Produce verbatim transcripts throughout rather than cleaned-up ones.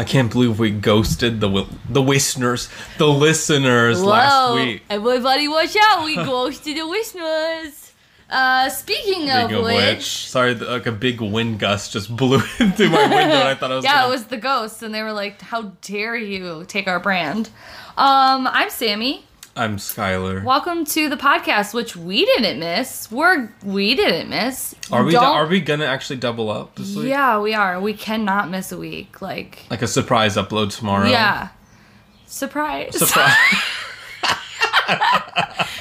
I can't believe we ghosted the the listeners, the listeners Whoa. last week. Everybody watch out, we ghosted the listeners. Uh, speaking Speaking of, of which, which... Sorry, like a big wind gust just blew into my window and I thought I was Yeah, gonna... it was the ghosts and they were like, how dare you take our brand. Um, I'm Sammy. I'm Skylar. Welcome to the podcast, which we didn't miss. We're we didn't miss. Are we? Do, are we gonna actually double up this week? Yeah, we are. We cannot miss a week. Like like a surprise upload tomorrow. Yeah, surprise. Surprise.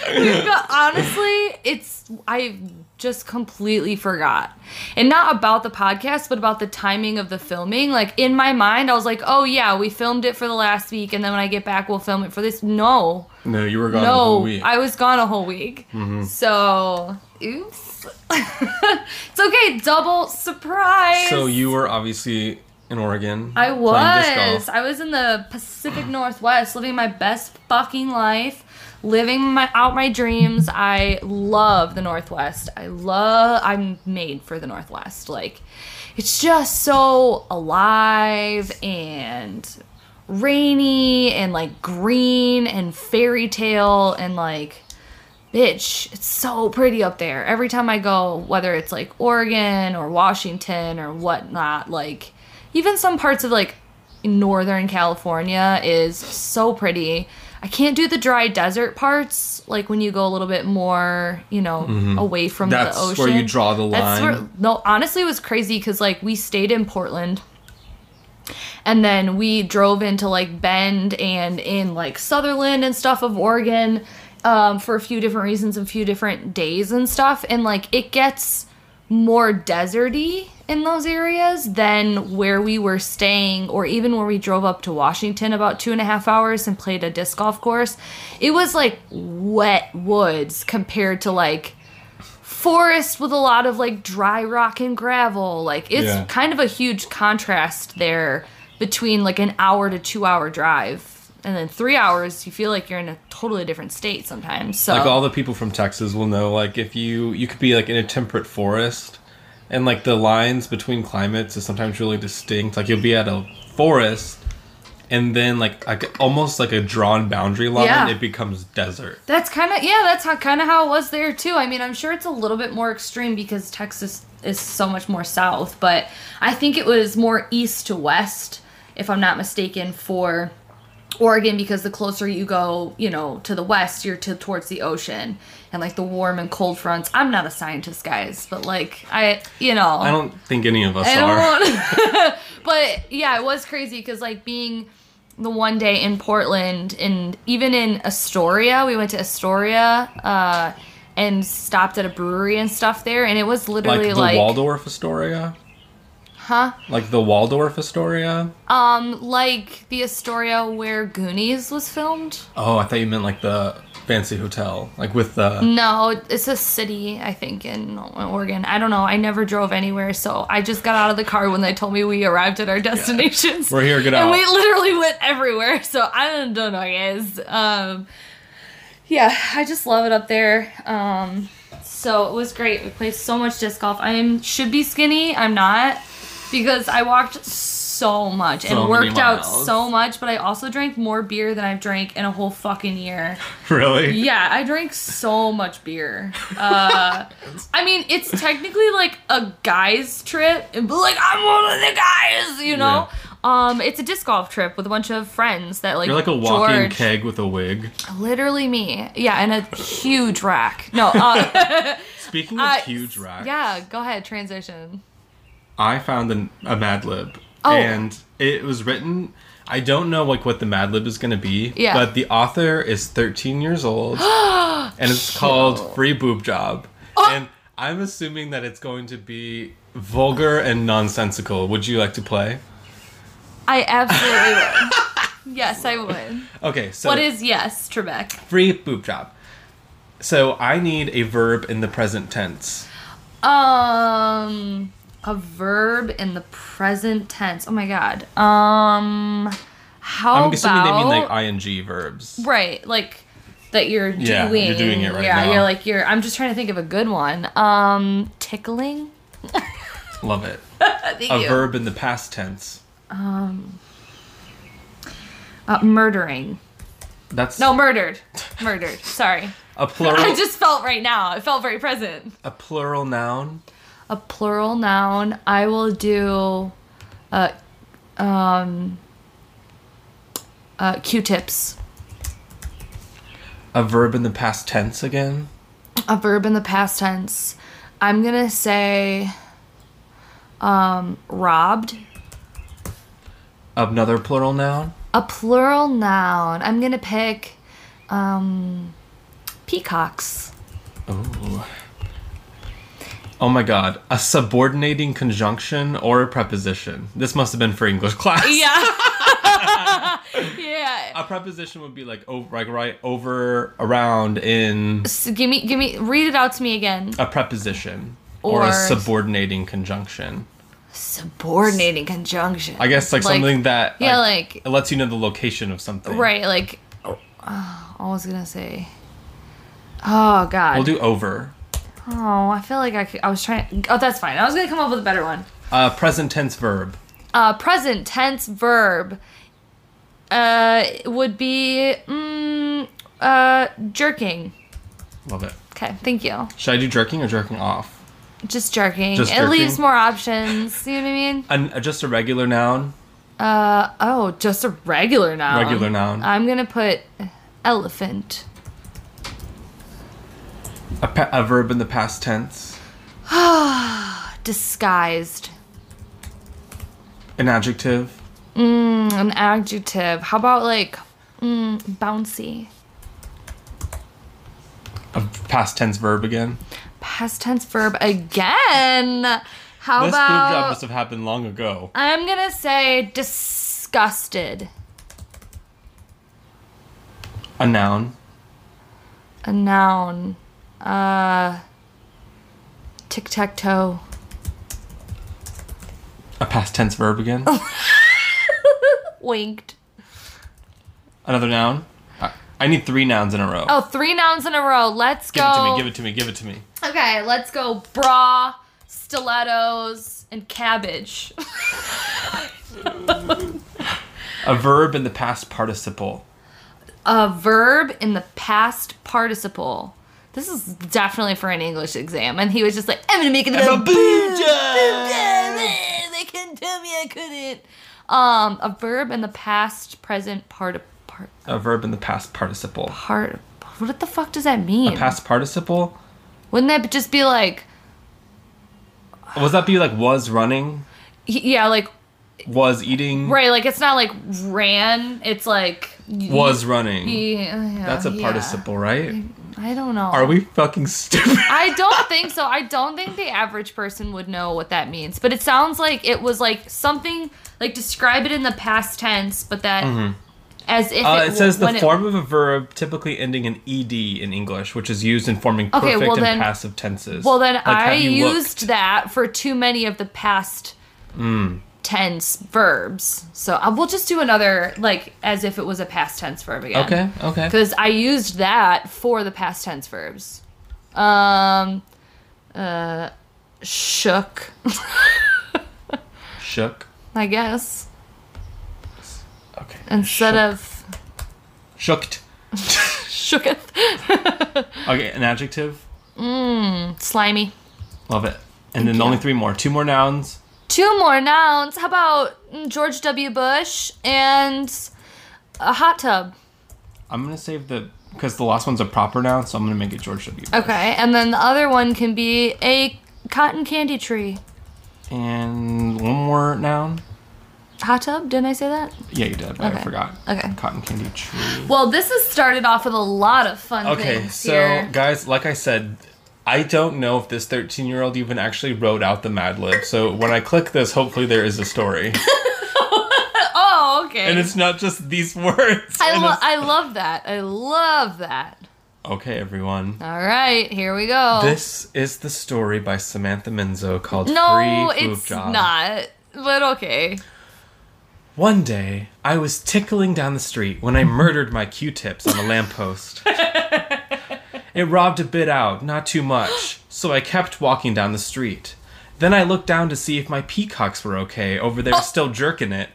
We've got, honestly, it's I just completely forgot, and not about the podcast, but about the timing of the filming. Like in my mind, I was like, oh yeah, we filmed it for the last week, and then when I get back, we'll film it for this. No. No, you were gone no, a whole week. No, I was gone a whole week. Mm-hmm. So, oops. It's okay, double surprise. So you were obviously in Oregon. I was. Disc golf. I was in the Pacific Northwest living my best fucking life, living my out my dreams. I love the Northwest. I love, I'm made for the Northwest. Like, it's just so alive and rainy and like green and fairy tale and like, bitch, it's so pretty up there. Every time I go, whether it's like Oregon or Washington or whatnot, like even some parts of like Northern California is so pretty. I can't do the dry desert parts, like when you go a little bit more, you know, mm-hmm. away from That's the ocean. That's where you draw the line. That's where, no, honestly, it was crazy because like we stayed in Portland. And then we drove into like Bend and in like Sutherland and stuff of Oregon um, for a few different reasons, a few different days and stuff. And like it gets more deserty in those areas than where we were staying, or even where we drove up to Washington about two and a half hours and played a disc golf course. It was like wet woods compared to like forest with a lot of like dry rock and gravel. Like it's yeah. kind of a huge contrast there between like an hour to two hour drive, and then three hours, you feel like you're in a totally different state sometimes. So like all the people from Texas will know, like if you you could be like in a temperate forest, and like the lines between climates is sometimes really distinct. Like you'll be at a forest, and then, like, like, almost like a drawn boundary line, yeah. it becomes desert. That's kind of, yeah, that's how kind of how it was there, too. I mean, I'm sure it's a little bit more extreme because Texas is so much more south. But I think it was more east to west, if I'm not mistaken, for Oregon, because the closer you go, you know, to the west, you're to, towards the ocean. And, like, the warm and cold fronts. I'm not a scientist, guys, but, like, I, you know. I don't think any of us I don't are. But, yeah, it was crazy because, like, being the one day in Portland, and even in Astoria, we went to Astoria uh, and stopped at a brewery and stuff there, and it was literally like... the like, Waldorf Astoria? Huh? Like the Waldorf Astoria? Um, like the Astoria where Goonies was filmed. Oh, I thought you meant like the fancy hotel, like with the... No, it's a city, I think, in Oregon. I don't know. I never drove anywhere, so I just got out of the car when they told me we arrived at our destinations. Yeah. We're here, get out. And we literally went everywhere, so I don't, don't know, guys. Um, yeah, I just love it up there. Um, so it was great. We played so much disc golf. I should be skinny. I'm not, because I walked so much so and worked out so much, but I also drank more beer than I've drank in a whole fucking year. Really? Yeah, I drank so much beer. Uh, I mean, it's technically like a guy's trip, but like I'm one of the guys, you know? Yeah. Um, it's a disc golf trip with a bunch of friends that like You're like a walking George, keg with a wig. Literally me. Yeah, and a huge rack. No. Uh, Speaking of uh, huge racks. Yeah, go ahead, transition. I found an, a Mad Lib. Oh. And it was written, I don't know like what the Mad Lib is going to be, yeah. but the author is thirteen years old, and it's called Free Boob Job. Oh. And I'm assuming that it's going to be vulgar and nonsensical. Would you like to play? I absolutely would. Yes, I would. Okay, so. What is yes, Trebek? Free Boob Job. So I need a verb in the present tense. Um... A verb in the present tense. Oh my god. Um, how I'm assuming about, they mean like ing verbs, right? Like that you're doing. Yeah, you're doing it right yeah, now. Yeah, you're like you're. I'm just trying to think of a good one. Um, tickling. Love it. Thank a you. Verb in the past tense. Um, Uh, murdering. That's no murdered. Murdered. Sorry. A plural. I just felt right now. It felt very present. A plural noun. A plural noun. I will do, uh, um, uh, Q-tips. A verb in the past tense again. A verb in the past tense. I'm gonna say, um, robbed. Another plural noun. A plural noun. I'm gonna pick, um, peacocks. Oh. Oh my God. A subordinating conjunction or a preposition. This must have been for English class. Yeah. Yeah. A preposition would be like over, like right over, around, in. So give me, give me, read it out to me again. A preposition or, or a subordinating conjunction. Subordinating conjunction. I guess like, like something that yeah, like, like, it lets you know the location of something. Right, like oh, I was gonna say oh God. We'll do over. Oh, I feel like I could, I was trying oh that's fine. I was gonna come up with a better one. Uh present tense verb. Uh present tense verb uh would be mm, uh jerking. Love it. Okay, thank you. Should I do jerking or jerking off? Just jerking. Just jerking. It leaves more options. See what I mean? An, just a regular noun. Uh oh, just a regular noun. Regular noun. I'm gonna put elephant. A, pe- a verb in the past tense. Disguised. An adjective. Mm, an adjective. How about like mm, bouncy? A past tense verb again. Past tense verb again. How this about... This boob job must have happened long ago. I'm going to say disgusted. A noun. A noun. Uh, tic-tac-toe. A past tense verb again. Winked. Another noun. I need three nouns in a row. Oh, three nouns in a row. Let's give go. Give it to me, give it to me, give it to me. Okay, let's go bra, stilettos, and cabbage. A verb in the past participle. A verb in the past participle. This is definitely for an English exam. And he was just like, I'm going to make it I'm a boob job. They couldn't tell me I couldn't. Um, a verb in the past present participle. A verb in the past participle. Part. What the fuck does that mean? A past participle? Wouldn't that just be like... Would that be like was running? Yeah, like... Was eating? Right, like it's not like ran. It's like... Was running. Yeah, that's a participle, yeah. Right? I don't know. Are we fucking stupid? I don't think so. I don't think the average person would know what that means. But it sounds like it was like something... Like describe it in the past tense, but that... Mm-hmm. As if uh, it, it says w- the form it... of a verb typically ending in ed in English, which is used in forming perfect okay, well and then, passive tenses. Well, then like, I used looked? that for too many of the past mm. tense verbs. So I, we'll just do another, like, as if it was a past tense verb again. Okay, okay. Because I used that for the past tense verbs. Um, uh, shook. Shook? I guess. Okay. Instead shook. of... Shooked. Shooketh. Okay, an adjective. Mmm, slimy. Love it. And Thank then you. only three more. Two more nouns. Two more nouns. How about George W. Bush and a hot tub? I'm going to save the... Because the last one's a proper noun, so I'm going to make it George W. Bush. Okay, and then the other one can be a cotton candy tree. And one more noun. Hot tub? Didn't I say that? Yeah, you did, but okay. I forgot. Okay. Cotton candy tree. Well, this has started off with a lot of fun okay, things here. Okay, so guys, like I said, I don't know if this thirteen-year-old even actually wrote out the Mad Lib. So when I click this, hopefully there is a story. Oh, okay. And it's not just these words. I, lo- I love that. I love that. Okay, everyone. All right, here we go. This is the story by Samantha Menzo called no, Free Boob It's Job. Not, but okay. One day, I was tickling down the street when I murdered my Q-tips on a lamppost. It robbed a bit out, not too much, so I kept walking down the street. Then I looked down to see if my peacocks were okay, over there oh. still jerking it.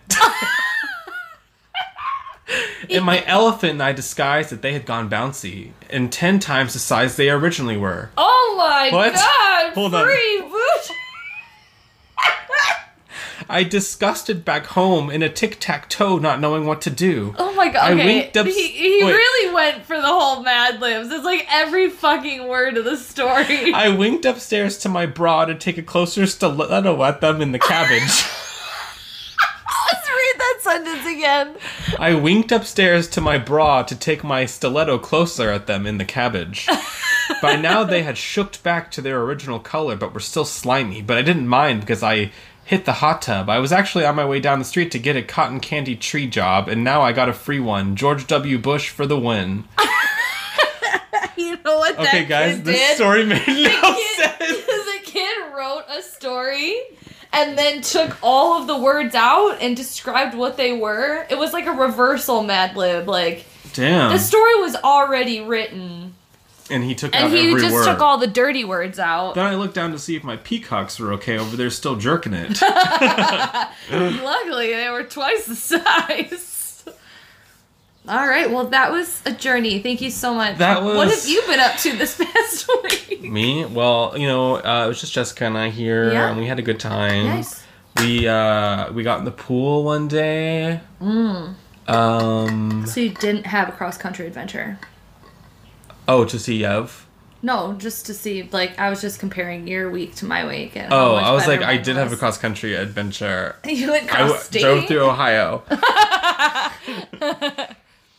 In my elephant, I disguised that they had gone bouncy and ten times the size they originally were. Oh my what? God! Hold free on. Boot. I disgusted back home in a tic-tac-toe, not knowing what to do. Oh my God! Okay. I winked up. He, he really went for the whole Mad Libs. It's like every fucking word of the story. I winked upstairs to my bra to take a closer stiletto at them in the cabbage. Sentence again. I winked upstairs to my bra to take my stiletto closer at them in the cabbage. By now they had shooked back to their original color but were still slimy, but I didn't mind because I hit the hot tub. I was actually on my way down the street to get a cotton candy tree job, and now I got a free one. George W. Bush for the win. You know what okay, that guys, kid did? Okay, guys, this story made no sense. The kid wrote a story and then took all of the words out and described what they were. It was like a reversal Mad Lib. Like, damn. The story was already written. And he took and out he every word. And he just took all the dirty words out. Then I looked down to see if my peacocks were okay over there still jerking it. Luckily, they were twice the size. All right, well, that was a journey. Thank you so much. That was... What have you been up to this past week? Me? Well, you know, uh, it was just Jessica and I here, yeah. and we had a good time. Nice. We uh, we got in the pool one day. Mm. Um. So you didn't have a cross-country adventure? Oh, to see Yev? No, just to see, like, I was just comparing your week to my week. And oh, I was like, I did was. have a cross-country adventure. You went cross-state? I w- drove through Ohio.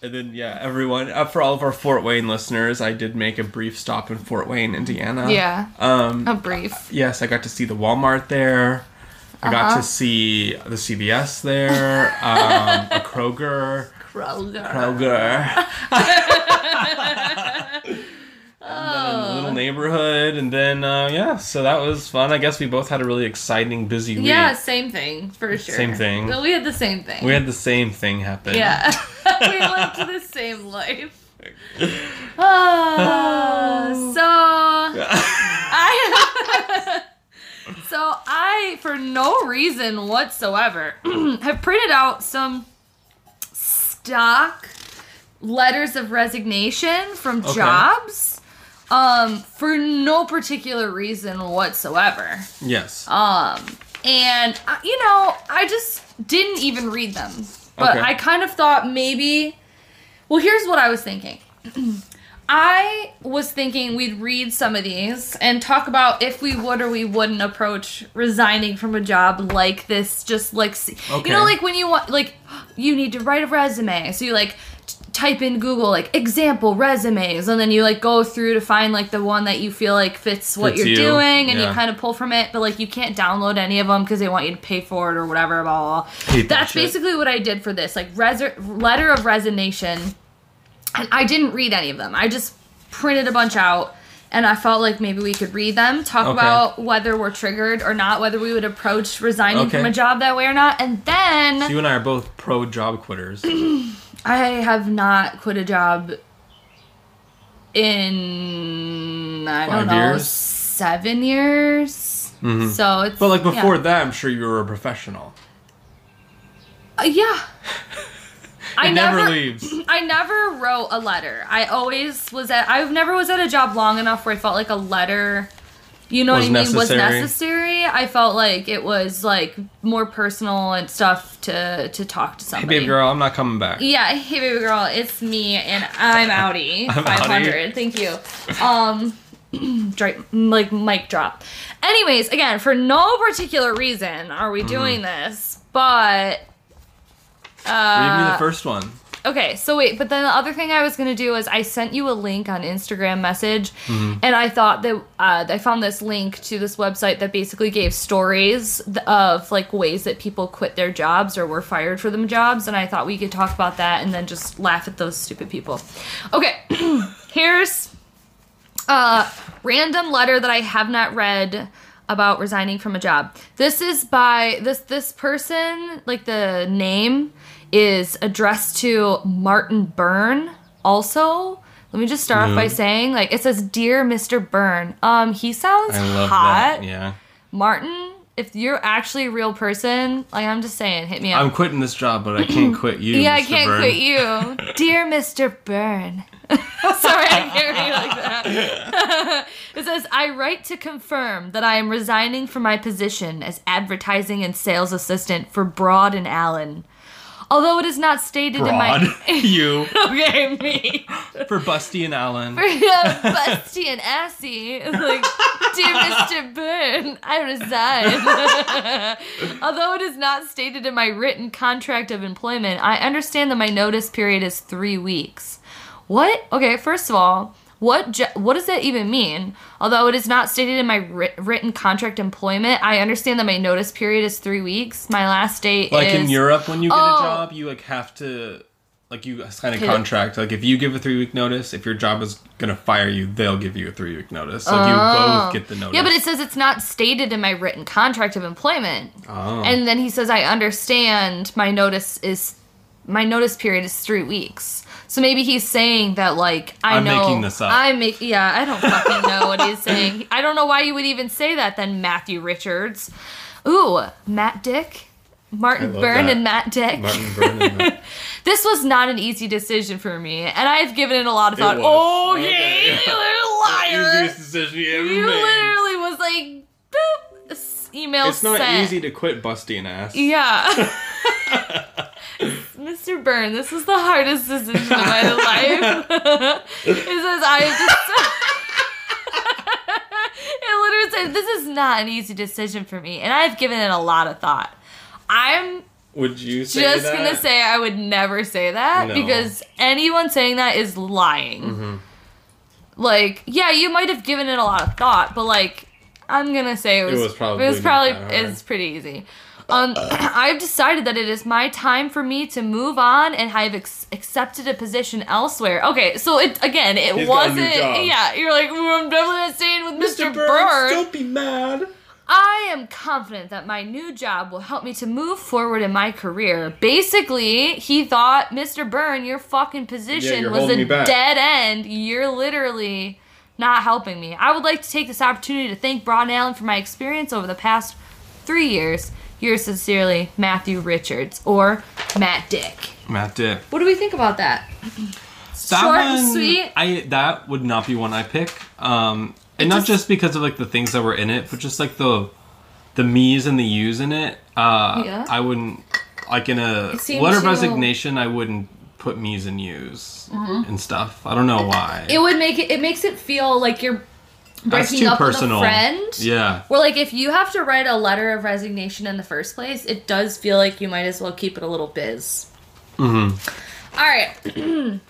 And then, yeah, everyone, uh, for all of our Fort Wayne listeners, I did make a brief stop in Fort Wayne, Indiana. Yeah, um, a brief. Uh, yes, I got to see the Walmart there. I uh-huh. got to see the C V S there, um, a Kroger. Kroger. Kroger. And then a little neighborhood, and then, uh, yeah, so that was fun. I guess we both had a really exciting, busy week. Yeah, same thing, for sure. Same thing. Well, we had the same thing. We had the same thing happen. Yeah. We lived the same life. Uh, so, I so, I, for no reason whatsoever, have printed out some stock letters of resignation from okay. jobs. Um, for no particular reason whatsoever. Yes. Um, and, I, you know, I just didn't even read them. But okay. I kind of thought maybe... Well, here's what I was thinking. I was thinking we'd read some of these and talk about if we would or we wouldn't approach resigning from a job like this. Just, like... Okay. You know, like, when you want... Like, you need to write a resume. So you, like... type in Google, like, example resumes, and then you, like, go through to find, like, the one that you feel like fits what fits you're you. doing, and yeah. you kind of pull from it, but, like, you can't download any of them because they want you to pay for it or whatever, blah, blah, blah. Hate That's that basically what I did for this, like, res- letter of resignation, and I didn't read any of them. I just printed a bunch out, and I felt like maybe we could read them, talk okay. about whether we're triggered or not, whether we would approach resigning okay. from a job that way or not, and then... So you and I are both pro-job quitters. I have not quit a job in, I don't Five know, years? seven years. Mm-hmm. So it's. But like before yeah. that, I'm sure you were a professional. Uh, yeah. I never, never leaves. I never wrote a letter. I always was at, I never was at a job long enough where I felt like a letter, you know was what I mean, necessary. was necessary. I felt like it was, like, more personal and stuff to, to talk to somebody. Hey, baby girl, I'm not coming back. Yeah, hey, baby girl, it's me, and I'm outie. I'm five hundred. Outie. Thank you. Um, like, mic drop. Anyways, again, for no particular reason are we doing mm. this, but... Uh, read me the first one. Okay, so wait, but then the other thing I was going to do is I sent you a link on Instagram message, mm-hmm. and I thought that uh, I found this link to this website that basically gave stories of, like, ways that people quit their jobs or were fired for them jobs, and I thought we could talk about that and then just laugh at those stupid people. Okay, here's a random letter that I have not read about resigning from a job. This is by this this person, like, the name... is addressed to Martin Byrne. Also, let me just start mm. off by saying, like, it says, "Dear Mister Byrne." Um, he sounds I love hot. That. Yeah. Martin if you're actually a real person, like, I'm just saying, hit me up. I'm quitting this job, but I can't quit you. Yeah, Mister I can't Byrne. Quit you. Dear Mister Byrne. Sorry, I can't read like that. It says, I write to confirm that I am resigning from my position as advertising and sales assistant for Broad and Allen. Although it is not stated Broad. in my... you. Okay, me. For Busty and Allen. For uh, Busty and Assy. It's like, dear Mister Byrne, I resign. Although it is not stated in my written contract of employment, I understand that my notice period is three weeks. What? Okay, first of all, what ju- what does that even mean? Although it is not stated in my ri- written contract employment, I understand that my notice period is three weeks. My last date like is... Like in Europe, when you oh. get a job, you like have to... Like you sign a contract. Like if you give a three-week notice, if your job is going to fire you, they'll give you a three-week notice. So oh. you both get the notice. Yeah, but it says it's not stated in my written contract of employment. Oh. And then he says, I understand my notice is... My notice period is three weeks. So maybe he's saying that, like, I I'm know... I'm making this up. I make, yeah, I don't fucking know what he's saying. I don't know why you would even say that then, Matthew Richards. Ooh, Matt Dick. Martin Byrne and Matt Dick. Martin Byrne and Matt. This was not an easy decision for me, and I've given it a lot of thought. Oh, okay. Hey, you little liar. The easiest decision you ever you made. You literally was like, boop, email it's sent. It's not easy to quit busting ass. Yeah. Mister Byrne, this is the hardest decision of my life. It says I just It literally says this is not an easy decision for me, and I've given it a lot of thought. I'm Would you say just that? gonna say I would never say that no. because anyone saying that is lying. Mm-hmm. Like, yeah, you might have given it a lot of thought, but like I'm gonna say it was, it was probably it was probably it's pretty easy. Um, I've decided that it is my time for me to move on, and I've ex- accepted a position elsewhere. Okay, so it again, it He's wasn't. Yeah, you're like, well, I'm definitely not staying with Mister Byrne. Don't be mad. I am confident that my new job will help me to move forward in my career. Basically, he thought, Mister Byrne, your fucking position yeah, was a dead end. You're literally not helping me. I would like to take this opportunity to thank Broad and Allen for my experience over the past three years. Yours sincerely, Matthew Richards, or Matt Dick. Matt Dick. What do we think about that? that Short one, and sweet. I that would not be one I pick, um, and just, not just because of like the things that were in it, but just like the the me's and the you's in it. Uh, yeah. I wouldn't like in a letter of resignation. I wouldn't put me's and you's mm-hmm. and stuff. I don't know why. It would make it. It makes it feel like you're. Breaking That's too up personal. With a friend. Yeah. Where, like, if you have to write a letter of resignation in the first place, it does feel like you might as well keep it a little biz. Mm-hmm. All right.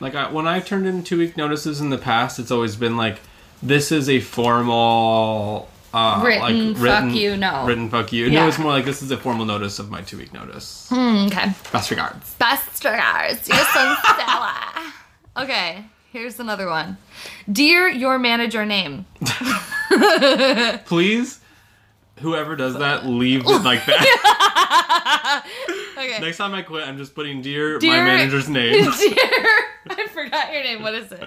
Like, I, when I've turned in two-week notices in the past, it's always been, like, this is a formal... Uh, written, like, written, fuck you, no. Written, fuck you. Yeah. No, it's more like, this is a formal notice of my two-week notice. Mm, okay. Best regards. Best regards. Your son, Stella. Okay. Here's another one. Dear your manager name. Please, whoever does that, leave it like that. Okay. Next time I quit, I'm just putting dear, dear my manager's name. Dear, I forgot your name. What is it?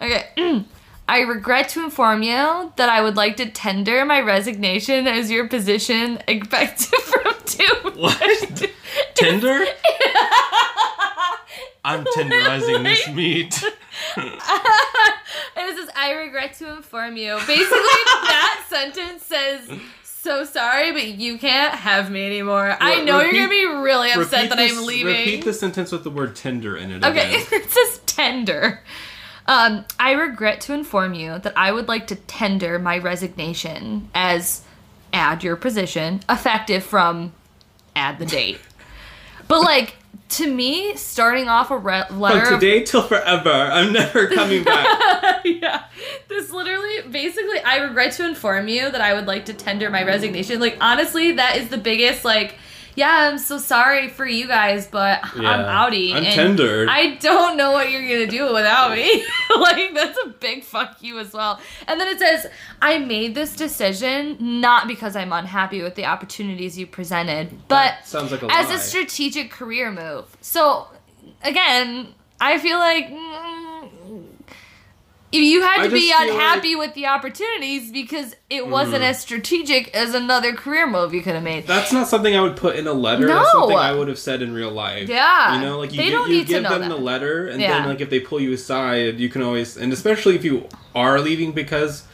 Okay. I regret to inform you that I would like to tender my resignation as your position effective from two. What? Tender? I'm tenderizing this meat. It says, I regret to inform you. Basically, that sentence says, so sorry, but you can't have me anymore. What, I know repeat, you're going to be really upset that this, I'm leaving. Repeat the sentence with the word tender in it okay, again. Okay, it says tender. Um, I regret to inform you that I would like to tender my resignation as add your position, effective from add the date. But like... To me, starting off a re- letter... From today of- till forever. I'm never coming back. Yeah. This literally... Basically, I regret to inform you that I would like to tender my resignation. Like, honestly, that is the biggest, like... Yeah, I'm so sorry for you guys, but yeah. I'm outie. I'm tender. I don't know what you're going to do without me. Like, that's a big fuck you as well. And then it says, I made this decision not because I'm unhappy with the opportunities you presented, but sounds like a as lie. A strategic career move. So, again, I feel like... Mm, You had to be unhappy like, with the opportunities because it wasn't mm. as strategic as another career move you could have made. That's not something I would put in a letter. No. That's something I would have said in real life. Yeah. You know, like you, they don't you, you need give to know them that. The letter, and yeah. then like if they pull you aside, you can always, and especially if you are leaving because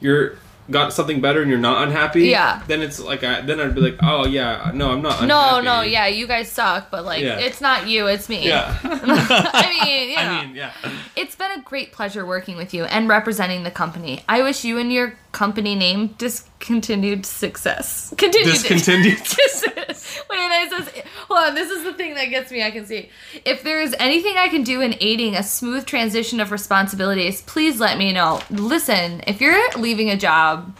you're got something better and you're not unhappy. Yeah. Then it's like I, then I'd be like, oh yeah, no, I'm not. Unhappy. No, no, yeah, you guys suck, but like yeah. it's not you, it's me. Yeah. I mean, you know. I mean, yeah. It's been a great pleasure working with you and representing the company. I wish you and your company name discontinued success. Continued. Discontinued. Dis- Wait, I says, hold on. This is the thing that gets me. I can see. If there is anything I can do in aiding a smooth transition of responsibilities, please let me know. Listen, if you're leaving a job,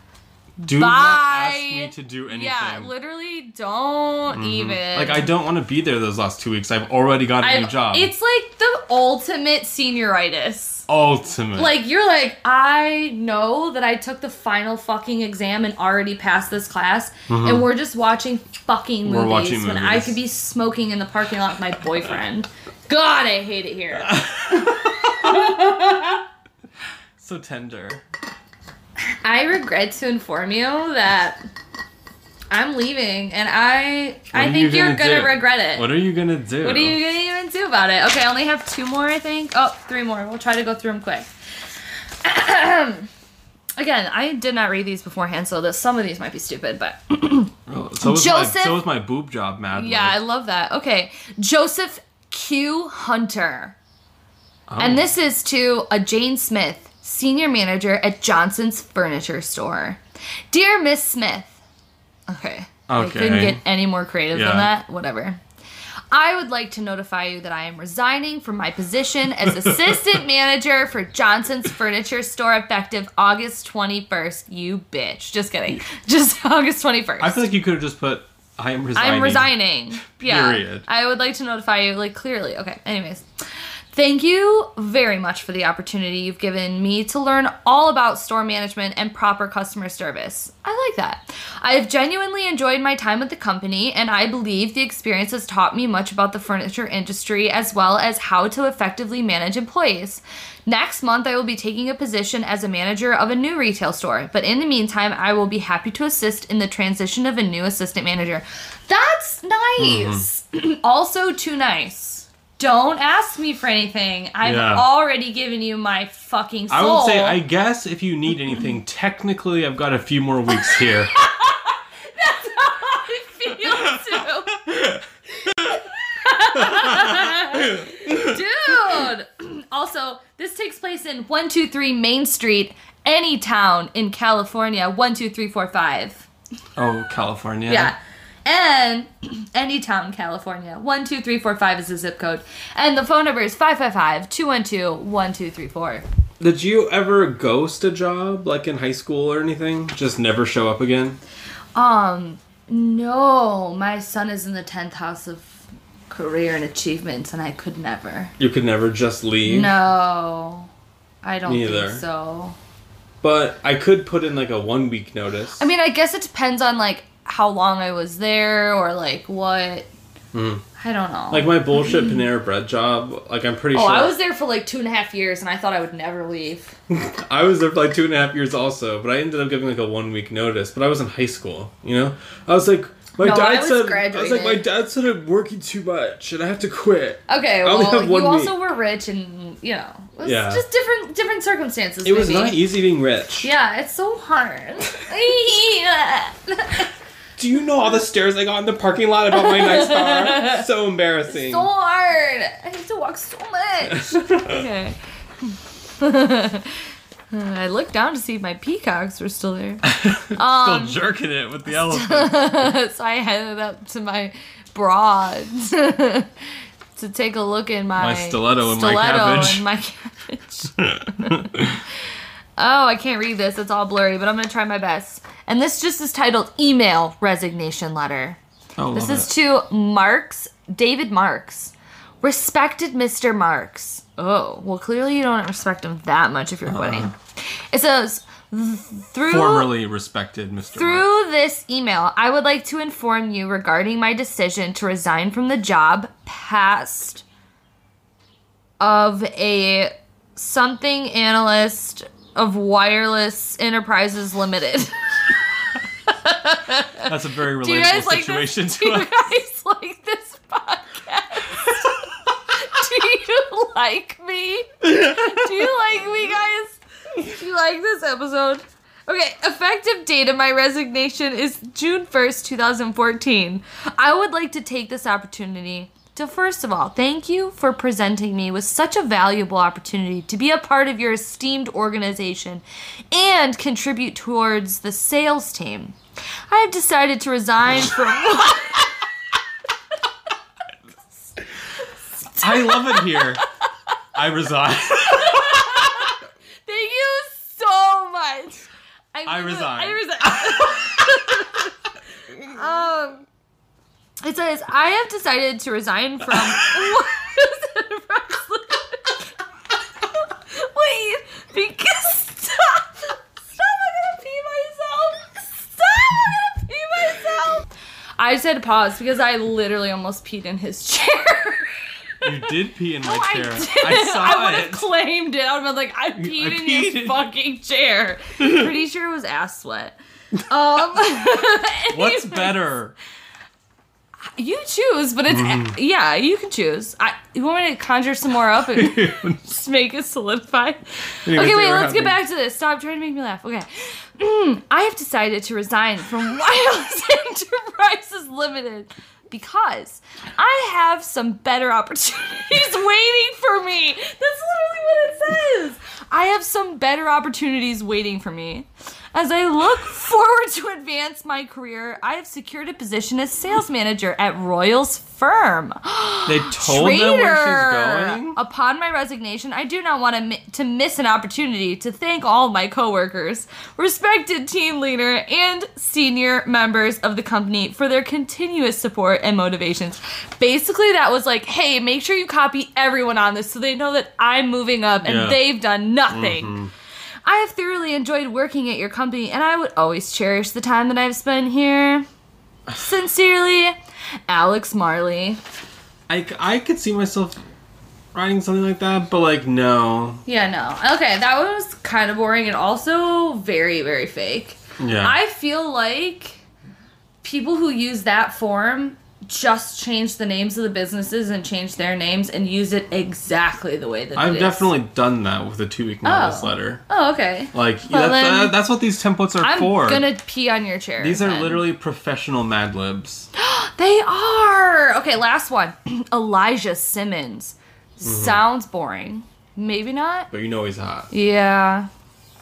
do bye. not ask me to do anything. Yeah, literally, don't mm-hmm. even. Like, I don't want to be there those last two weeks. I've already got a I've, new job. It's like the ultimate senioritis. Ultimate. Like, you're like, I know that I took the final fucking exam and already passed this class, mm-hmm. and we're just watching fucking movies, we're watching movies when I could be smoking in the parking lot with my boyfriend. God, I hate it here. So tender. I regret to inform you that I'm leaving, and I what I think you gonna you're going to regret it. What are you going to do? What are you going to even do about it? Okay, I only have two more, I think. Oh, three more. We'll try to go through them quick. Again, I did not read these beforehand, so this, some of these might be stupid, but... oh, so, was Joseph, my, so was my boob job, Mad Life. Yeah, I love that. Okay, Joseph Q. Hunter. Oh. And this is to a Jane Smith, senior manager at Johnson's Furniture Store. Dear Miss Smith... Okay. Okay. I couldn't get any more creative yeah. than that. Whatever. I would like to notify you that I am resigning from my position as assistant manager for Johnson's Furniture Store effective August twenty-first. You bitch. Just kidding. Just August twenty-first. I feel like you could have just put, I am resigning. I'm resigning. Yeah. Period. I would like to notify you, like, clearly. Okay. Anyways. Thank you very much for the opportunity you've given me to learn all about store management and proper customer service. I like that. I have genuinely enjoyed my time with the company, and I believe the experience has taught me much about the furniture industry as well as how to effectively manage employees. Next month, I will be taking a position as a manager of a new retail store, but in the meantime, I will be happy to assist in the transition of a new assistant manager. That's nice. Mm-hmm. Also too nice. Don't ask me for anything. I've yeah. already given you my fucking soul. I would say, I guess if you need anything, technically I've got a few more weeks here. That's how I feel, too. Dude. Also, this takes place in one two three Main Street, any town in California, one two three four five. Oh, California. Yeah. And Anytown, California. one two three four five is the zip code. And the phone number is five five five, two one two, one two three four. Did you ever ghost a job, like in high school or anything? Just never show up again? Um, no. My son is in the tenth house of career and achievements, and I could never. You could never just leave? No. I don't Neither. think so. But I could put in, like, a one-week notice. I mean, I guess it depends on, like, how long I was there, or like what mm. I don't know. Like my bullshit Panera Bread job, like I'm pretty oh, sure. Oh, I was there for like two and a half years and I thought I would never leave. I was there for like two and a half years also, but I ended up giving like a one week notice, but I was in high school, you know? I was like, my no, dad I was said graduated. I was like, my dad said I'm working too much and I have to quit. Okay, well you week. also were rich, and you know, it was yeah. just different different circumstances. It maybe. was not easy being rich. Yeah, it's so hard. Do you know all the stares I got in the parking lot about my nice car? So embarrassing. So hard. I have to walk so much. Okay. I looked down to see if my peacocks were still there. Um, still jerking it with the elephant. So I headed up to my broads to take a look in my, my stiletto, stiletto and my cabbage. And my cabbage. Oh, I can't read this. It's all blurry, but I'm going to try my best. And this just is titled Email Resignation Letter. Oh, this is it. To Marks, David Marks. Respected Mister Marks. Oh, well, clearly you don't respect him that much if you're quitting. Uh, it says, through... Formerly respected Mister Through Marks. This email, I would like to inform you regarding my decision to resign from the job past of a something analyst of Wireless Enterprises Limited. That's a very relatable like situation this, to do us. Do you guys like this podcast? Do you like me? Do you like me, guys? Do you like this episode? Okay, effective date of my resignation is June first, twenty fourteen. I would like to take this opportunity to, first of all, thank you for presenting me with such a valuable opportunity to be a part of your esteemed organization and contribute towards the sales team. I have decided to resign from... I love it here. I resign. Thank you so much. I, I resign. I resign. um... It says, I have decided to resign from... Wait, because... Stop! Stop, I'm gonna pee myself! Stop, I'm gonna pee myself! I said pause because I literally almost peed in his chair. You did pee in my no, chair. I, I saw I it. I would have claimed it. I would have been like, I peed I in peed your in... fucking chair. Pretty sure it was ass sweat. Um, What's better? You choose, but it's... Mm. Yeah, you can choose. I, you want me to conjure some more up and just make it solidify? Anyway, okay, wait, let's happy. get back to this. Stop trying to make me laugh. Okay. Mm, I have decided to resign from Wireless Enterprises Limited because I have some better opportunities waiting for me. That's literally what it says. I have some better opportunities waiting for me. As I look forward to advance my career, I have secured a position as sales manager at Royal's firm. They told Traitor. them where she's going? Upon my resignation, I do not want to, mi- to miss an opportunity to thank all my coworkers, respected team leader, and senior members of the company for their continuous support and motivations. Basically, that was like, hey, make sure you copy everyone on this so they know that I'm moving up and yeah. they've done nothing. Mm-hmm. I have thoroughly enjoyed working at your company, and I would always cherish the time that I've spent here. Sincerely, Alex Marley. I, I could see myself writing something like that, but, like, no. Yeah, no. Okay, that one was kind of boring and also very, very fake. Yeah. I feel like people who use that form just change the names of the businesses and change their names and use it exactly the way that I've it is. I've definitely done that with a two-week notice oh. letter. Oh, okay. Like, well, that's, uh, that's what these templates are I'm for. I'm gonna pee on your chair. These are then. literally professional Mad Libs. They are! Okay, last one. Elijah Simmons. Mm-hmm. Sounds boring. Maybe not. But you know he's hot. Yeah.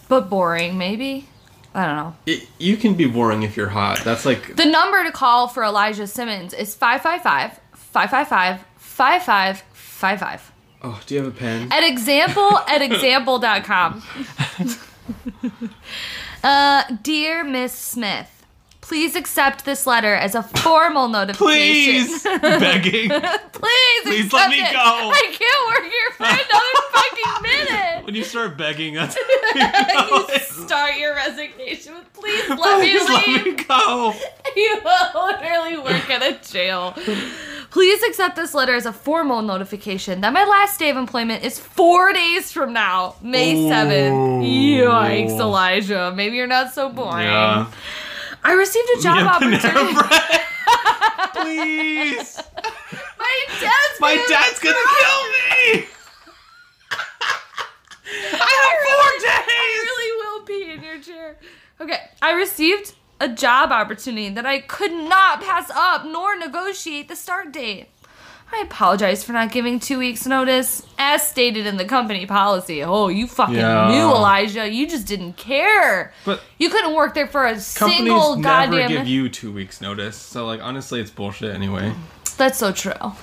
But boring, maybe? I don't know. It, you can be boring if you're hot. That's like... The number to call for Elijah Simmons is five five five, five five five, five five five five. Oh, do you have a pen? At example at example dot com. uh, Dear Miss Smith, please accept this letter as a formal notification. Please! Begging. Please, Please let me it. go. I can't work here for another fucking minute. When you start begging, that's you, know you start your resignation with, please let please me leave. Let me go. You will literally work at a jail. Please accept this letter as a formal notification that my last day of employment is four days from now, May seventh. Yikes, Elijah. Maybe you're not so boring. Yeah. I received a job yeah, opportunity. Please. My dad's My gonna dad's gonna kill me. I, I have really, four days! I really will pee in your chair. Okay, I received a job opportunity that I could not pass up nor negotiate the start date. I apologize for not giving two weeks notice, as stated in the company policy. Oh, you fucking yeah. knew, Elijah. You just didn't care. But you couldn't work there for a single goddamn... Companies never give you two weeks notice, so, like, honestly, it's bullshit anyway. That's so true.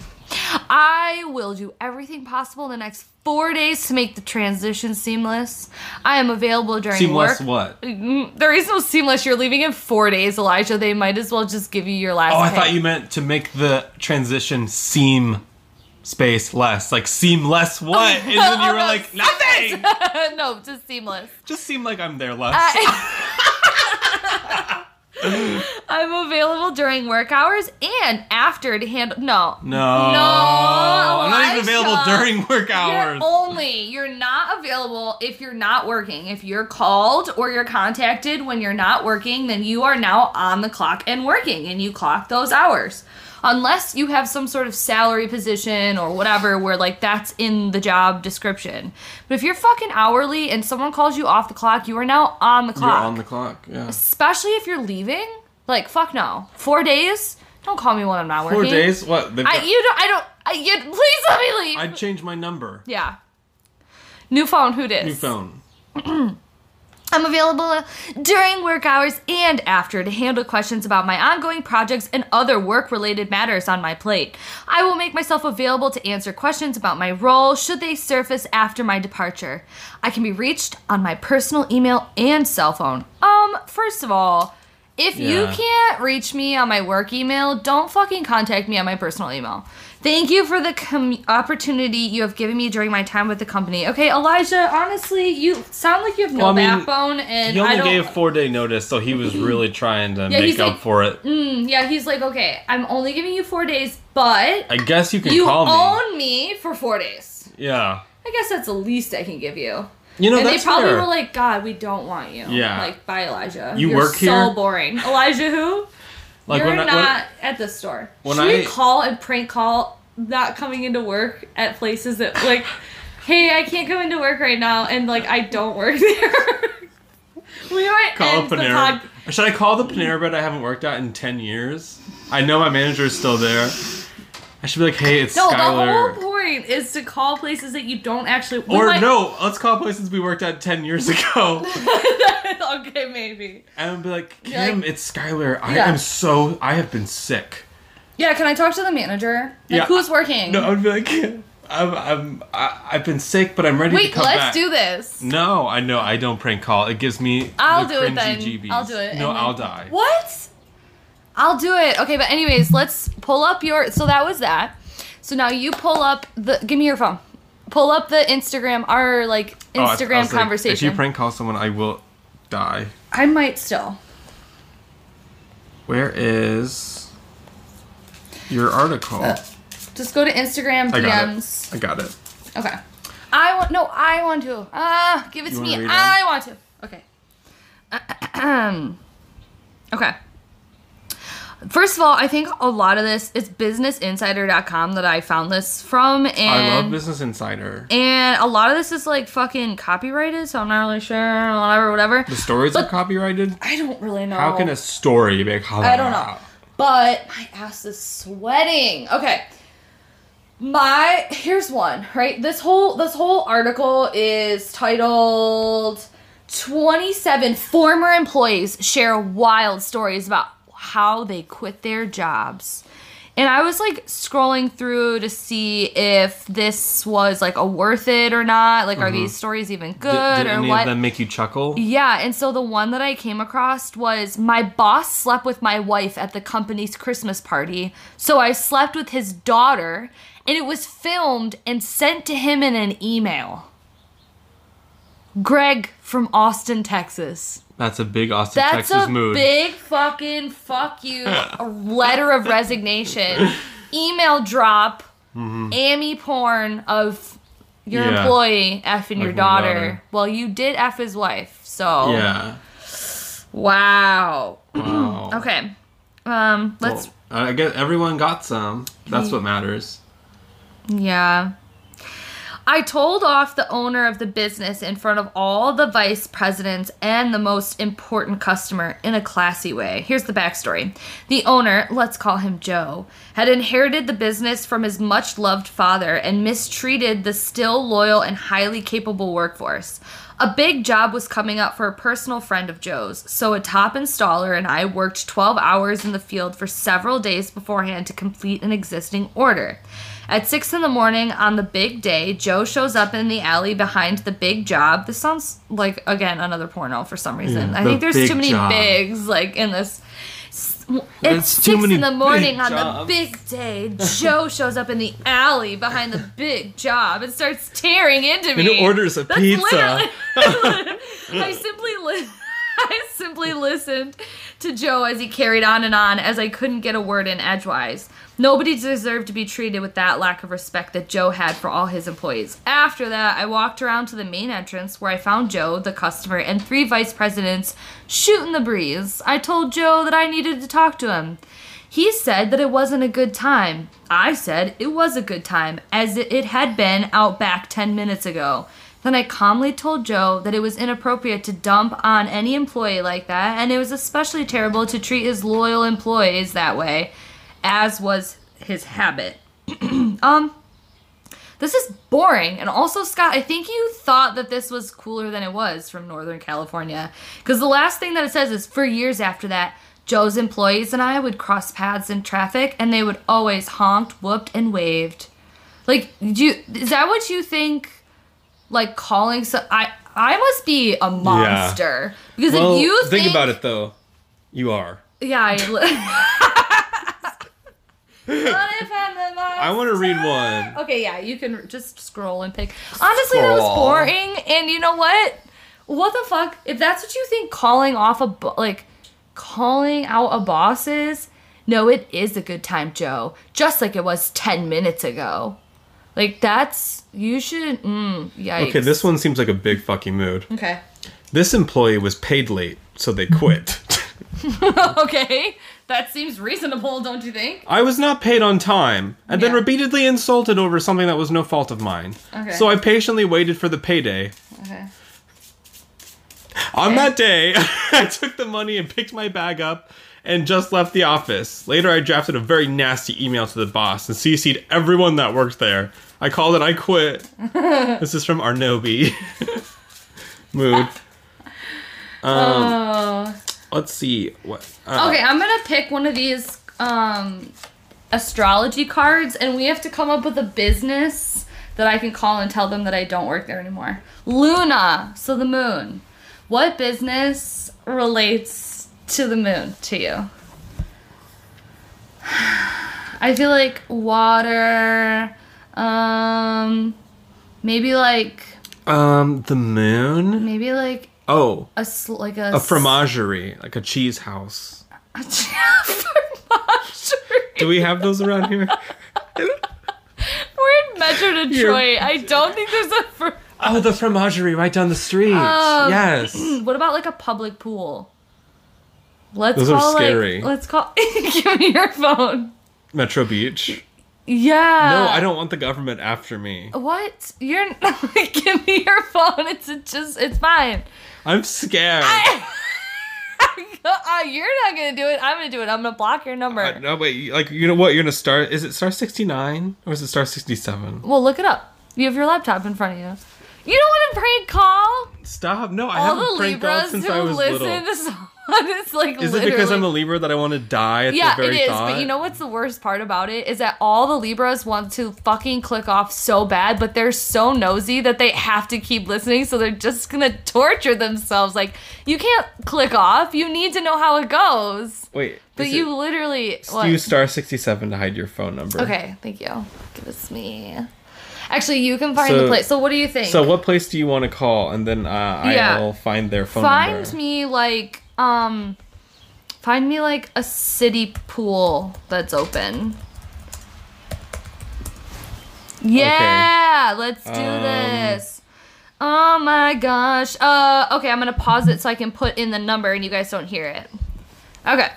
I will do everything possible in the next four days to make the transition seamless. I am available during seamless work. Seamless what? There is no seamless. You're leaving in four days, Elijah. They might as well just give you your last Oh, I pay. Thought you meant to make the transition seam space less. Like, seamless what? And then you oh, were no, like, nothing! No, just seamless. Just seem like I'm there less. I- I I'm available during work hours and after to handle... No. No. No. I'm not even available during work hours. You're only... You're not available if you're not working. If you're called or you're contacted when you're not working, then you are now on the clock and working, and you clock those hours. Unless you have some sort of salary position or whatever where, like, that's in the job description. But if you're fucking hourly and someone calls you off the clock, you are now on the clock. You're on the clock, yeah. Especially if you're leaving. Like, fuck no. Four days? Don't call me when I'm not Four working. Four days? What? Got- I, you don't, I don't, I, you, please let me leave. I'd change my number. Yeah. New phone, who dis? New phone. I'm available during work hours and after to handle questions about my ongoing projects and other work-related matters on my plate. I will make myself available to answer questions about my role should they surface after my departure. I can be reached on my personal email and cell phone. Um, first of all, if yeah. you can't reach me on my work email, don't fucking contact me on my personal email. Thank you for the com- opportunity you have given me during my time with the company. Okay, Elijah, honestly, you sound like you have no well, I mean, backbone. And he only I don't... gave four-day notice, so he was really trying to yeah, make up like, for it. Mm, yeah, he's like, okay, I'm only giving you four days, but... I guess you can you call me. You own me for four days. Yeah. I guess that's the least I can give you. You know, and that's they probably fair. Were like, God, we don't want you. Yeah. Like, bye, Elijah. You You're work so here? You're so boring. Elijah who? Like You're when not I, when, at the store. When Should I, we call and prank call not coming into work at places that, like, hey, I can't come into work right now, and, like, I don't work there? We might call the Panera. Pod- Should I call the Panera Bread I haven't worked at in ten years? I know my manager is still there. I should be like, hey, it's no, Skylar. The whole point is to call places that you don't actually... Or might... no, let's call places we worked at ten years ago. Okay, maybe. And I'll be like, Kim, like, it's Skylar. I yeah. am so... I have been sick. Yeah, can I talk to the manager? Like, yeah. who's working? No, I would be like, I'm, I'm, I, I've been sick, but I'm ready Wait, to come back. Wait, let's do this. No, I know. I don't prank call. It gives me I'll the do it then. G Bs. I'll do it. No, I'll then... die. What? I'll do it. Okay, but anyways, let's pull up your... So that was that. So now you pull up the... Give me your phone. Pull up the Instagram, our, like, Instagram oh, I, I was conversation. Like, if you prank call someone, I will die. I might still. Where is your article? Uh, just go to Instagram, I D Ms. Got I got it. Okay. I want... No, I want to. Ah, uh, give it you to me. I on? want to. Okay. Uh, okay. First of all, I think a lot of this, it's business insider dot com that I found this from. And I love Business Insider. And a lot of this is like fucking copyrighted, so I'm not really sure, whatever, whatever. The stories but are copyrighted? I don't really know. How can a story be copyrighted? I don't know. But my ass is sweating. Okay. My, here's one, right? This whole, this whole article is titled twenty-seven Former Employees Share Wild Stories About How They Quit Their Jobs. And I was like scrolling through to see if this was like a worth it or not. Like, mm-hmm. are these stories even good did, did or what? Did any of them make you chuckle? Yeah. And so the one that I came across was, my boss slept with my wife at the company's Christmas party, so I slept with his daughter, and it was filmed and sent to him in an email. Greg from Austin, Texas. That's a big Austin, That's Texas mood. That's a big fucking fuck you letter of resignation. Email drop, mm-hmm. Amy porn of your yeah. employee effing like your daughter. daughter. Well, you did F his wife, so. Yeah. Wow. Wow. Okay. Um, let's. Well, I guess everyone got some. That's what matters. Yeah. I told off the owner of the business in front of all the vice presidents and the most important customer in a classy way. Here's the backstory. The owner, let's call him Joe, had inherited the business from his much-loved father and mistreated the still loyal and highly capable workforce. A big job was coming up for a personal friend of Joe's, so a top installer and I worked twelve hours in the field for several days beforehand to complete an existing order. At six in the morning on the big day, Joe shows up in the alley behind the big job. This sounds like, again, another porno for some reason. Yeah, I think there's too many job. bigs, like, in this. It's there's six in the morning on jobs. the big day. Joe shows up in the alley behind the big job and starts tearing into me. And orders a That's pizza. I simply... Li- I simply listened to Joe as he carried on and on, as I couldn't get a word in edgewise. Nobody deserved to be treated with that lack of respect that Joe had for all his employees. After that, I walked around to the main entrance where I found Joe, the customer, and three vice presidents shooting the breeze. I told Joe that I needed to talk to him. He said that it wasn't a good time. I said it was a good time, as it had been out back ten minutes ago. Then I calmly told Joe that it was inappropriate to dump on any employee like that, and it was especially terrible to treat his loyal employees that way, as was his habit. um, this is boring. And also, Scott, I think you thought that this was cooler than it was from Northern California, because the last thing that it says is, for years after that, Joe's employees and I would cross paths in traffic, and they would always honked, whooped, and waved. Like, do you, is that what you think? Like, calling, so I I must be a monster. Yeah. Because well, if you think, think about it though, you are. Yeah. I li- what if I'm the monster? I want to read one. Okay, yeah, you can just scroll and pick. Honestly, scroll. That was boring. And you know what? What the fuck? If that's what you think calling off a bo- like calling out a boss is, no, it is a good time, Joe. Just like it was ten minutes ago. Like, that's, you should, mm, yikes. Okay, this one seems like a big fucking mood. Okay. This employee was paid late, so they quit. Okay, that seems reasonable, don't you think? I was not paid on time, and yeah. then repeatedly insulted over something that was no fault of mine. Okay. So I patiently waited for the payday. Okay. On okay. that day, I took the money and picked my bag up, and just left the office. Later, I drafted a very nasty email to the boss and C C'd everyone that worked there. I called it I quit. This is from Arnobi. Mood. Um, oh. Let's see. What? Uh, okay, I'm going to pick one of these um, astrology cards, and we have to come up with a business that I can call and tell them that I don't work there anymore. Luna, so the moon. What business relates to the moon to you? I feel like water, um maybe like um the moon, maybe like oh a sl- like a, a fromagerie, like a cheese house. A fromagerie. Do we have those around here? We're in Metro Detroit. You're... I don't think there's a fromagerie. Oh, the fromagerie right down the street. Um, yes. What about like a public pool? Let's Those call, are scary. Like, let's call... Give me your phone. Metro Beach? Yeah. No, I don't want the government after me. What? You're... Give me your phone. It's just... It's fine. I'm scared. I... uh, you're not going to do it. I'm going to do it. I'm going to block your number. Uh, no, wait. Like, you know what? You're going to start... Is it star sixty-nine? Or is it star sixty-seven? Well, look it up. You have your laptop in front of you. You don't want to prank call? Stop. No, I All haven't pranked called since I was little. All the Libras who listen to... It's like, is literally... it because I'm a Libra that I want to die at yeah, the very Yeah, it is, thought? But you know what's the worst part about it? Is that all the Libras want to fucking click off so bad, but they're so nosy that they have to keep listening, so they're just going to torture themselves. Like, you can't click off. You need to know how it goes. Wait. But you it... literally... What? Use star sixty-seven to hide your phone number. Okay, thank you. Give us me... Actually, you can find so, the place. So what do you think? So what place do you want to call? And then uh, yeah. I'll find their phone find number. Find me, like... Um, find me like a city pool that's open. Yeah, okay. Let's do um, this. Oh my gosh. Uh, okay, I'm gonna pause it so I can put in the number and you guys don't hear it. Okay.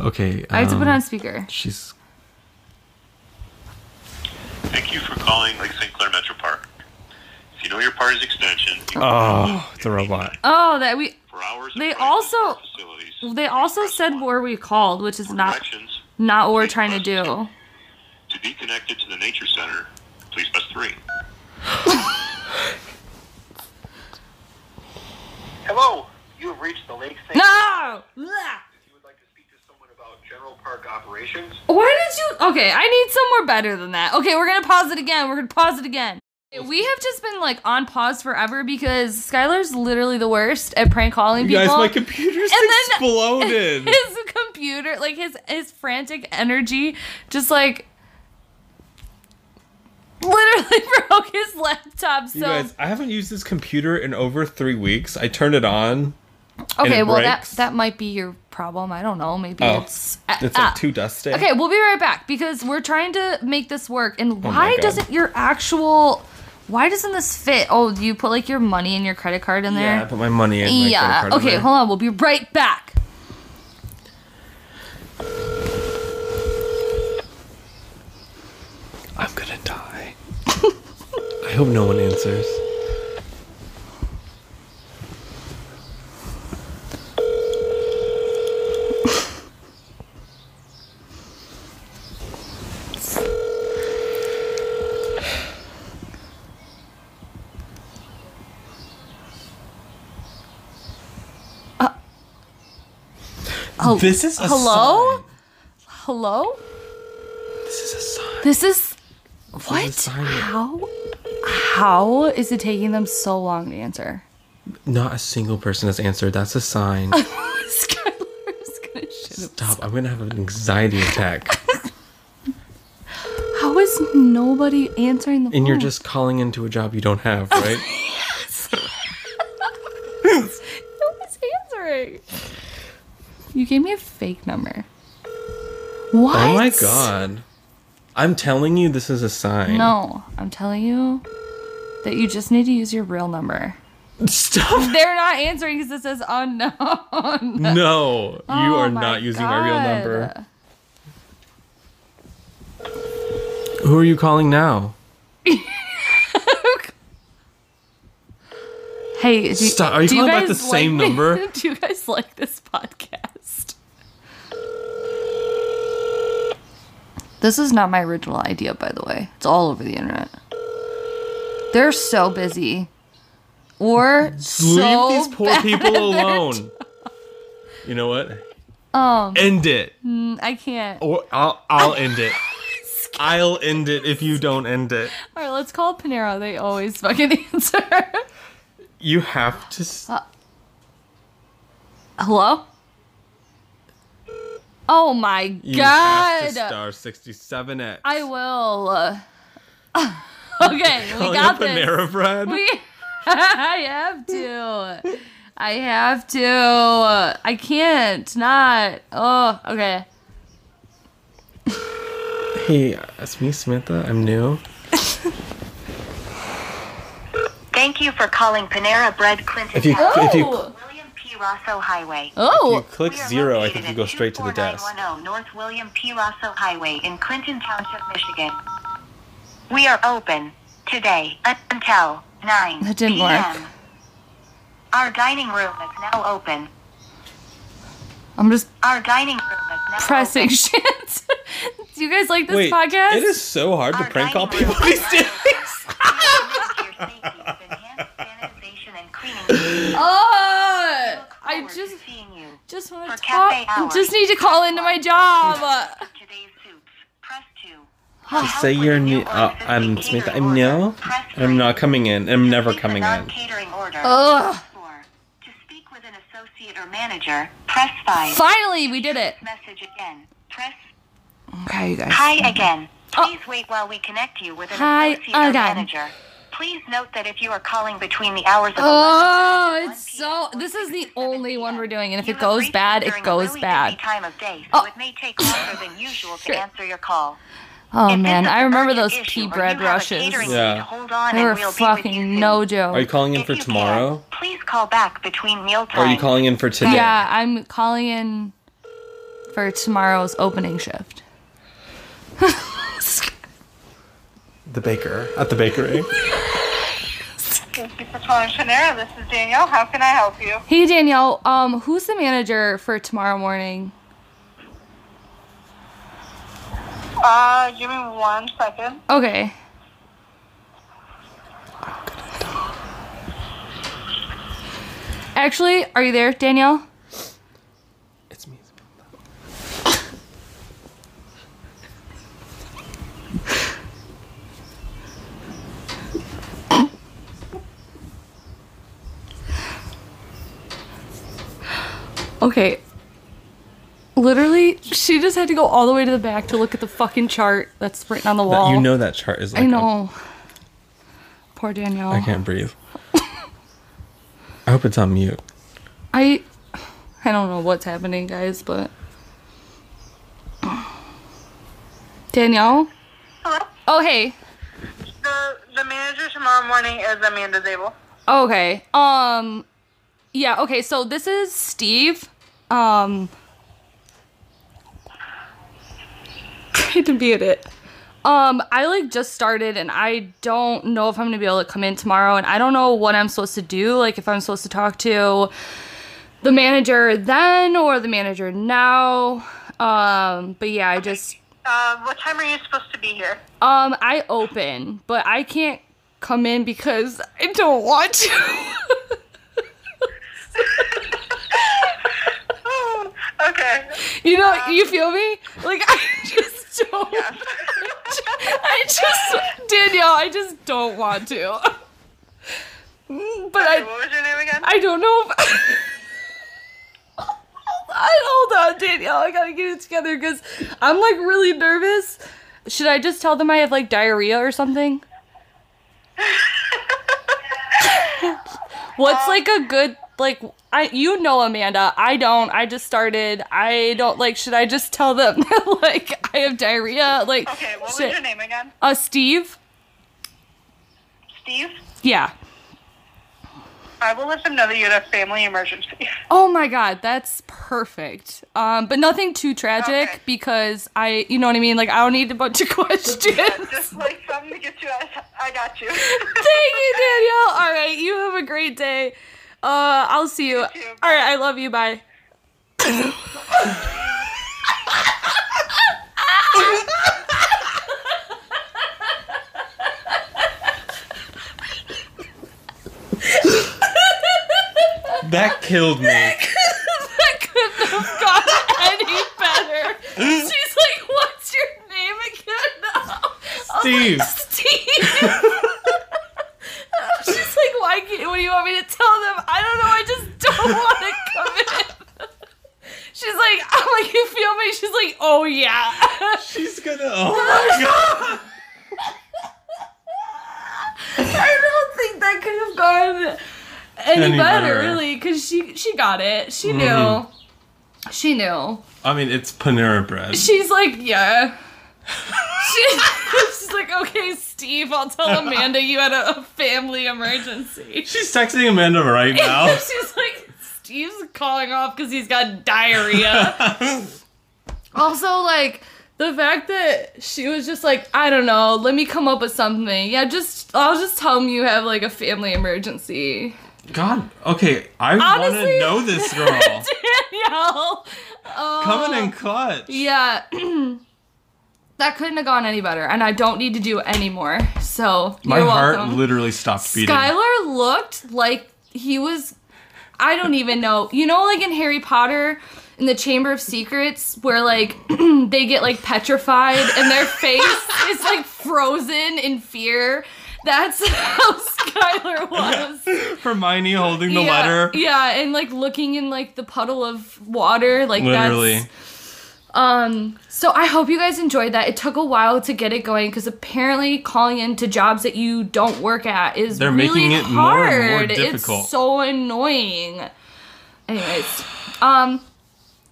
Okay. Um, I have to put on speaker. She's. Thank you for calling Lake Saint Clair Metro Park. If you know your party's extension. You oh, it's a robot. Oh, that we. They also, they also said where we called, which is not not what we're trying to do. To be connected to the nature center, please press three. Hello, you have reached the Lake Saint. No. If you would like to speak to someone about general park operations. Why did you? Okay, I need somewhere better than that. Okay, we're gonna pause it again. We're gonna pause it again. We have just been, like, on pause forever because Skylar's literally the worst at prank calling people. You guys, my computer's and exploded. His computer, like, his, his frantic energy just, like, literally broke his laptop. So. You guys, I haven't used this computer in over three weeks. I turned it on Okay, well, breaks. that that might be your problem. I don't know. Maybe oh, it's... Uh, it's like uh, too dusty. Okay, we'll be right back because we're trying to make this work. And why oh doesn't your actual... Why doesn't this fit? Oh, do you put, like, your money and your credit card in there? Yeah, I put my money and my yeah. credit card okay, in there. Yeah, okay, hold on. We'll be right back. I'm gonna die. I hope no one answers. Oh, this is a hello? Sign. Hello? This is a sign. This is... What? This is a sign. How? How is it taking them so long to answer? Not a single person has answered. That's a sign. Skylar is going to shit himself. Stop. I'm going to have an anxiety attack. How is nobody answering the and phone? And you're just calling into a job you don't have, right? Yes. Nobody's answering. You gave me a fake number. What? Oh my god. I'm telling you this is a sign. No, I'm telling you that you just need to use your real number. Stop. They're not answering because it says unknown. No, you oh are not using god. my real number. Who are you calling now? Hey, do, Stop. Are you do calling you guys back the same like, number? Do you guys like this podcast? This is not my original idea, by the way. It's all over the internet. They're so busy. Or so leave these poor bad people alone. You know what? Um, end it. I can't. Or I'll, I'll end it. I'll end it if you don't end it. All right, let's call Panera. They always fucking answer. You have to... S- uh, hello? Oh my god! You have to star sixty-seven X. I will. Uh, okay, we got this. Panera Bread. We, I have to. I have to. I can't not. Oh, okay. Hey, it's me, Samantha. I'm new. Thank you for calling Panera Bread, Clinton. If you, oh. if you. Rosso Highway. Oh, if you click zero, I think you go straight to the desk. North William P. Rosso Highway in Clinton Township, Michigan. We are open today until nine p.m. That didn't work. Our dining room is now open. I'm just Our dining room is now pressing open. shit. Do you guys like this Wait, podcast? It is so hard Our to prank call people these days. Oh, I just just want to talk. Just need to call into my job. Just say you're new. Uh, I'm Samantha. I'm new. And I'm not coming in. I'm never coming in. Ugh. To speak with an associate or manager, press five. Finally, we did it. Message again. Press. Okay, you guys. Hi again. Please wait while we connect you with an associate or manager. Please note that if you are calling between the hours of oh, it's so. This is the only one we're doing, and if it goes bad, it goes really bad. Time of day, so oh. It may take longer than usual to answer your call. Oh if man, I remember those pea bread rushes. Yeah, they were we'll fucking no joke. Are you calling in if for tomorrow? Can, please call back between meal time. Or are you calling in for today? Yeah, I'm calling in for tomorrow's opening shift. The baker at the bakery. Thank you for calling Panera. This is Danielle. How can I help you? Hey Danielle, um, who's the manager for tomorrow morning? Uh, give me one second. Okay. Actually, are you there, Danielle? It's me. Okay, literally, she just had to go all the way to the back to look at the fucking chart that's written on the wall. You know that chart is like I know. A... Poor Danielle. I can't breathe. I hope it's on mute. I I don't know what's happening, guys, but Danielle? Hello? Oh, hey. The the manager tomorrow morning is Amanda Zabel. Okay. Um yeah, okay, so this is Steve. Um Tried to mute it. Um, I like just started and I don't know if I'm gonna be able to come in tomorrow, and I don't know what I'm supposed to do, like if I'm supposed to talk to the manager then or the manager now. Um, but yeah, I just Uh, what time are you supposed to be here? Um, I open, but I can't come in because I don't want to. Oh, okay. You know, um, you feel me? Like, I just don't. Yeah. I just, Danielle, I just don't want to. But okay, I. What was your name again? I don't know if. Hold on, Danielle, I gotta get it together because I'm like really nervous. Should I just tell them I have like diarrhea or something? What's um, like a good, like, I you know, Amanda, I don't, I just started, I don't, like, should I just tell them that, like, I have diarrhea? Like, okay, what was should, your name again? Uh, Steve. Steve? Yeah. I will let them know that you had a family emergency. Oh my God, that's perfect. Um, but nothing too tragic okay. because I, you know what I mean? Like, I don't need a bunch of questions. Yeah, just like something to get you out of, I got you. Thank you, Danielle. All right, you have a great day. Uh, I'll see you. you All right, I love you. Bye. That killed me. That couldn't have gotten any better. She's like, what's your name again? Oh, Steve. Like, Steve. She's like, why can't, what do you want me to tell them? I don't know, I just don't want to come in. She's like, I'm like, you feel me? She's like, oh yeah. She's gonna, oh my God. I don't think that could have gone any, any better, better, really, because she she got it. She mm-hmm. knew. She knew. I mean, it's Panera Bread. She's like, yeah. She's, she's like, okay, Steve, I'll tell Amanda you had a, a family emergency. She's texting Amanda right now. She's like, Steve's calling off because he's got diarrhea. Also, like, the fact that she was just like, I don't know, let me come up with something. Yeah, just, I'll just tell him you have, like, a family emergency. God, okay, I want to know this girl. Danielle. Uh, Coming in clutch. Yeah. That couldn't have gone any better, and I don't need to do any more, so My you're heart welcome. literally stopped beating. Skylar looked like he was, I don't even know, you know, like in Harry Potter, in the Chamber of Secrets, where, like, they get, like, petrified, and their face is, like, frozen in fear. That's how Skylar was. Hermione holding the yeah, letter. Yeah, and, like, looking in, like, the puddle of water. Like, literally. That's, um, so I hope you guys enjoyed that. It took a while to get it going, because apparently calling into jobs that you don't work at is They're really making it hard. More and more difficult. It's so annoying. Anyways, um...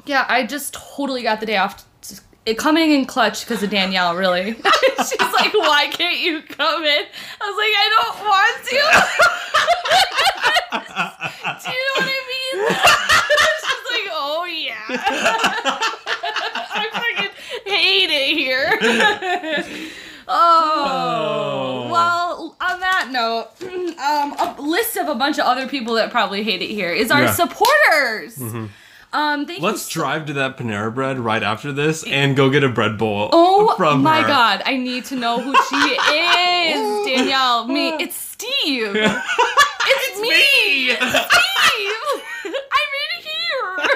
yeah, I just totally got the day off. It coming in clutch because of Danielle, really. She's like, why can't you come in? I was like, I don't want to. Do you know what I mean? She's like, oh, yeah. I fucking hate it here. oh, oh. Well, on that note, um, a list of a bunch of other people that probably hate it here is our yeah. supporters. Mm-hmm. Um, thank Let's you so- drive to that Panera Bread right after this and go get a bread bowl. Oh from my her. God, I need to know who she is, Danielle. Me, it's Steve. It's, it's me, me. It's Steve.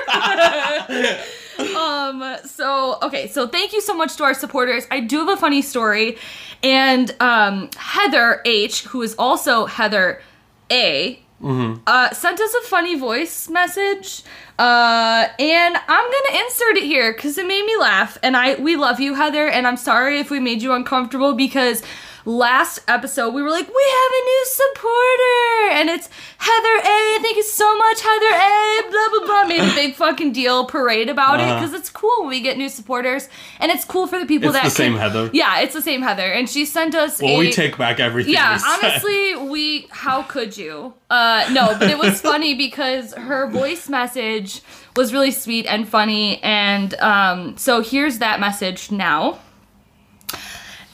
I'm in here. um. So okay. So thank you so much to our supporters. I do have a funny story, and um, Heather H., who is also Heather A. Mm-hmm. Uh, sent us a funny voice message, uh, and I'm gonna insert it here because it made me laugh. And I, we love you, Heather. And I'm sorry if we made you uncomfortable because last episode, we were like, we have a new supporter, and it's Heather A. Thank you so much, Heather A. Blah, blah, blah. Made a big fucking deal, parade about uh-huh. it, because it's cool when we get new supporters, and it's cool for the people it's that It's the can, same Heather. Yeah, it's the same Heather, and she sent us well, a... Well, we take back everything Yeah, we honestly, said. we... How could you? Uh, no, but it was funny because her voice message was really sweet and funny, and um, so here's that message now.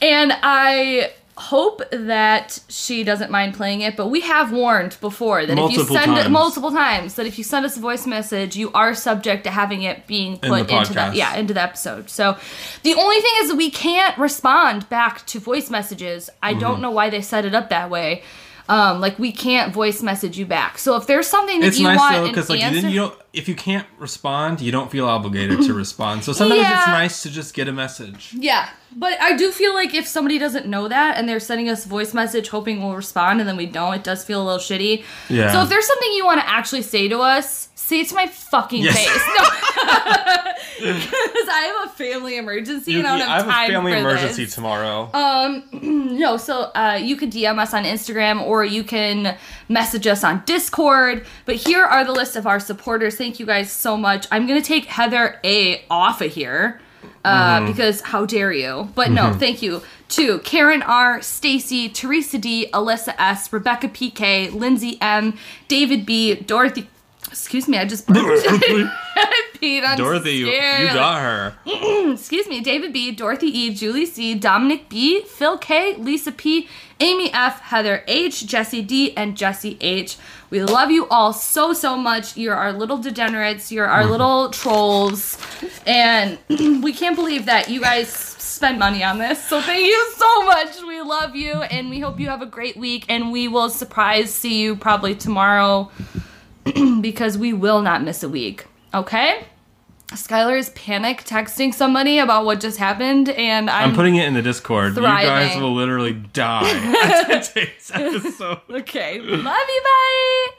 And I hope that she doesn't mind playing it, but we have warned before that multiple if you send it multiple times that if you send us a voice message, you are subject to having it being put into that yeah, into the episode. So the only thing is we can't respond back to voice messages. I mm-hmm. don't know why they set it up that way. Um, like we can't voice message you back. So if there's something that it's you nice want, though, because like answer- you don't, if you can't respond, you don't feel obligated to respond. So sometimes yeah. it's nice to just get a message. Yeah, but I do feel like if somebody doesn't know that and they're sending us a voice message hoping we'll respond and then we don't, it does feel a little shitty. Yeah. So if there's something you want to actually say to us, say it to my fucking yes. face. No, because I have a family emergency you, and I don't have time for this. I have a family emergency this. tomorrow. Um, no, so uh, you can D M us on Instagram or you can message us on Discord. But here are the list of our supporters. Thank you guys so much. I'm gonna take Heather A. off of here uh, mm-hmm. because how dare you? But no, mm-hmm. thank you to Karen R., Stacy, Teresa D., Alyssa S., Rebecca P K, Lindsay M., David B., Dorothy. Excuse me, I just burped. I peed on Dorothy, you, you got her. Excuse me, David B., Dorothy E., Julie C., Dominic B., Phil K., Lisa P., Amy F., Heather H., Jesse D., and Jesse H. We love you all so, so much. You're our little degenerates. You're our mm-hmm. little trolls. And we can't believe that you guys spend money on this. So thank you so much. We love you, and we hope you have a great week, and we will surprise see you probably tomorrow. Because we will not miss a week, okay? Skylar is panic texting somebody about what just happened, and I'm, I'm putting it in the Discord. Thriving. You guys will literally die at today's episode. Okay, love you, bye.